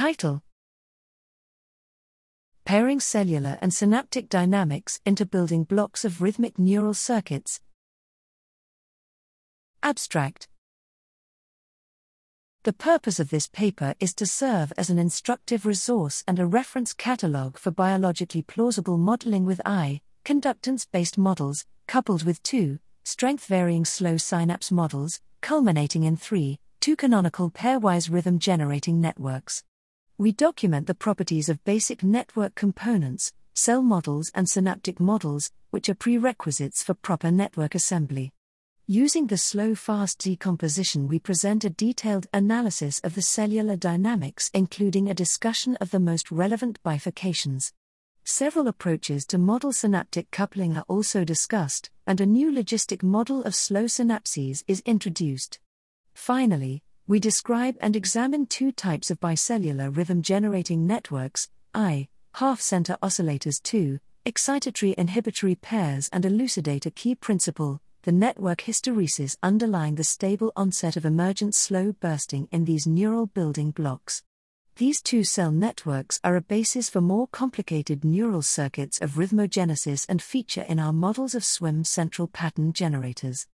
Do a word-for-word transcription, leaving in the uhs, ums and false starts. Title: Pairing Cellular and Synaptic Dynamics into Building Blocks of Rhythmic Neural Circuits. Abstract. The purpose of this paper is to serve as an instructive resource and a reference catalogue for biologically plausible modelling with eye, conductance-based models, coupled with two, strength-varying slow synapse models, culminating in three, two canonical pairwise rhythm-generating networks. We document the properties of basic network components, cell models and synaptic models, which are prerequisites for proper network assembly. Using the slow-fast decomposition, we present a detailed analysis of the cellular dynamics, including a discussion of the most relevant bifurcations. Several approaches to model synaptic coupling are also discussed, and a new logistic model of slow synapses is introduced. Finally, we describe and examine two types of bicellular rhythm-generating networks, I, half-center oscillators two, excitatory-inhibitory pairs, and elucidate a key principle, the network hysteresis underlying the stable onset of emergent slow bursting in these neural building blocks. These two cell networks are a basis for more complicated neural circuits of rhythmogenesis and feature in our models of S W I M central pattern generators.